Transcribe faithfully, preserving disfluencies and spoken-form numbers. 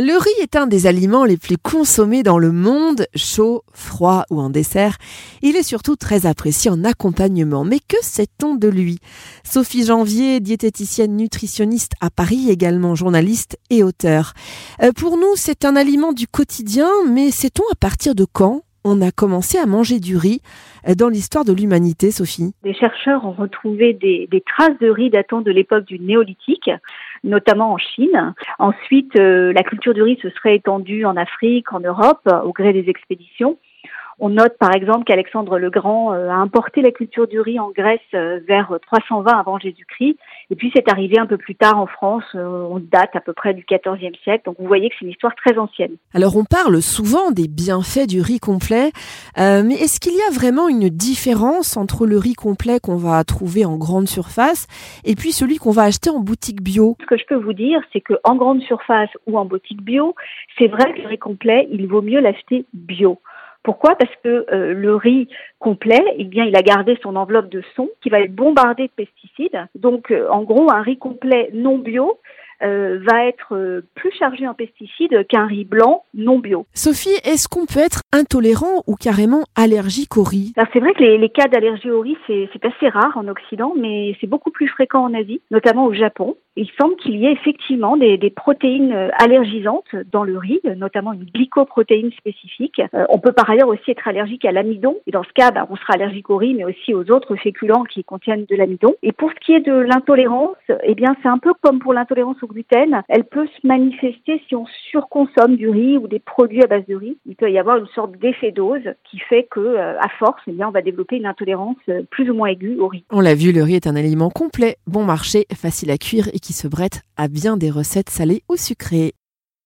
Le riz est un des aliments les plus consommés dans le monde, chaud, froid ou en dessert. Il est surtout très apprécié en accompagnement. Mais que sait-on de lui ? Sophie Janvier, diététicienne nutritionniste à Paris, également journaliste et auteur. Euh, pour nous, c'est un aliment du quotidien, mais sait-on à partir de quand ? On a commencé à manger du riz dans l'histoire de l'humanité, Sophie. Des chercheurs ont retrouvé des, des traces de riz datant de l'époque du néolithique, notamment en Chine. Ensuite, euh, la culture du riz se serait étendue en Afrique, en Europe, au gré des expéditions. On note par exemple qu'Alexandre le Grand a importé la culture du riz en Grèce vers trois cent vingt avant Jésus-Christ. Et puis c'est arrivé un peu plus tard en France, on date à peu près du quatorzième siècle. Donc vous voyez que c'est une histoire très ancienne. Alors on parle souvent des bienfaits du riz complet, euh, mais est-ce qu'il y a vraiment une différence entre le riz complet qu'on va trouver en grande surface et puis celui qu'on va acheter en boutique bio ? Ce que je peux vous dire, c'est qu'en grande surface ou en boutique bio, c'est vrai que le riz complet, il vaut mieux l'acheter bio. Pourquoi ? Parce que euh, le riz complet, eh bien, il a gardé son enveloppe de son qui va être bombardée de pesticides. Donc, euh, en gros, un riz complet non bio euh, va être euh, plus chargé en pesticides qu'un riz blanc non bio. Sophie, est-ce qu'on peut être intolérant ou carrément allergique au riz ? Alors, c'est vrai que les, les cas d'allergie au riz, c'est, c'est assez rare en Occident, mais c'est beaucoup plus fréquent en Asie, notamment au Japon. Il semble qu'il y ait effectivement des, des protéines allergisantes dans le riz, notamment une glycoprotéine spécifique. Euh, on peut par ailleurs aussi être allergique à l'amidon. Et dans ce cas, bah, on sera allergique au riz, mais aussi aux autres féculents qui contiennent de l'amidon. Et pour ce qui est de l'intolérance, eh bien, c'est un peu comme pour l'intolérance au gluten. Elle peut se manifester si on surconsomme du riz ou des produits à base de riz. Il peut y avoir une sorte d'effet dose qui fait que, euh, à force, eh bien, on va développer une intolérance plus ou moins aiguë au riz. On l'a vu, le riz est un aliment complet, bon marché, facile à cuire et qui se brette à bien des recettes salées ou sucrées.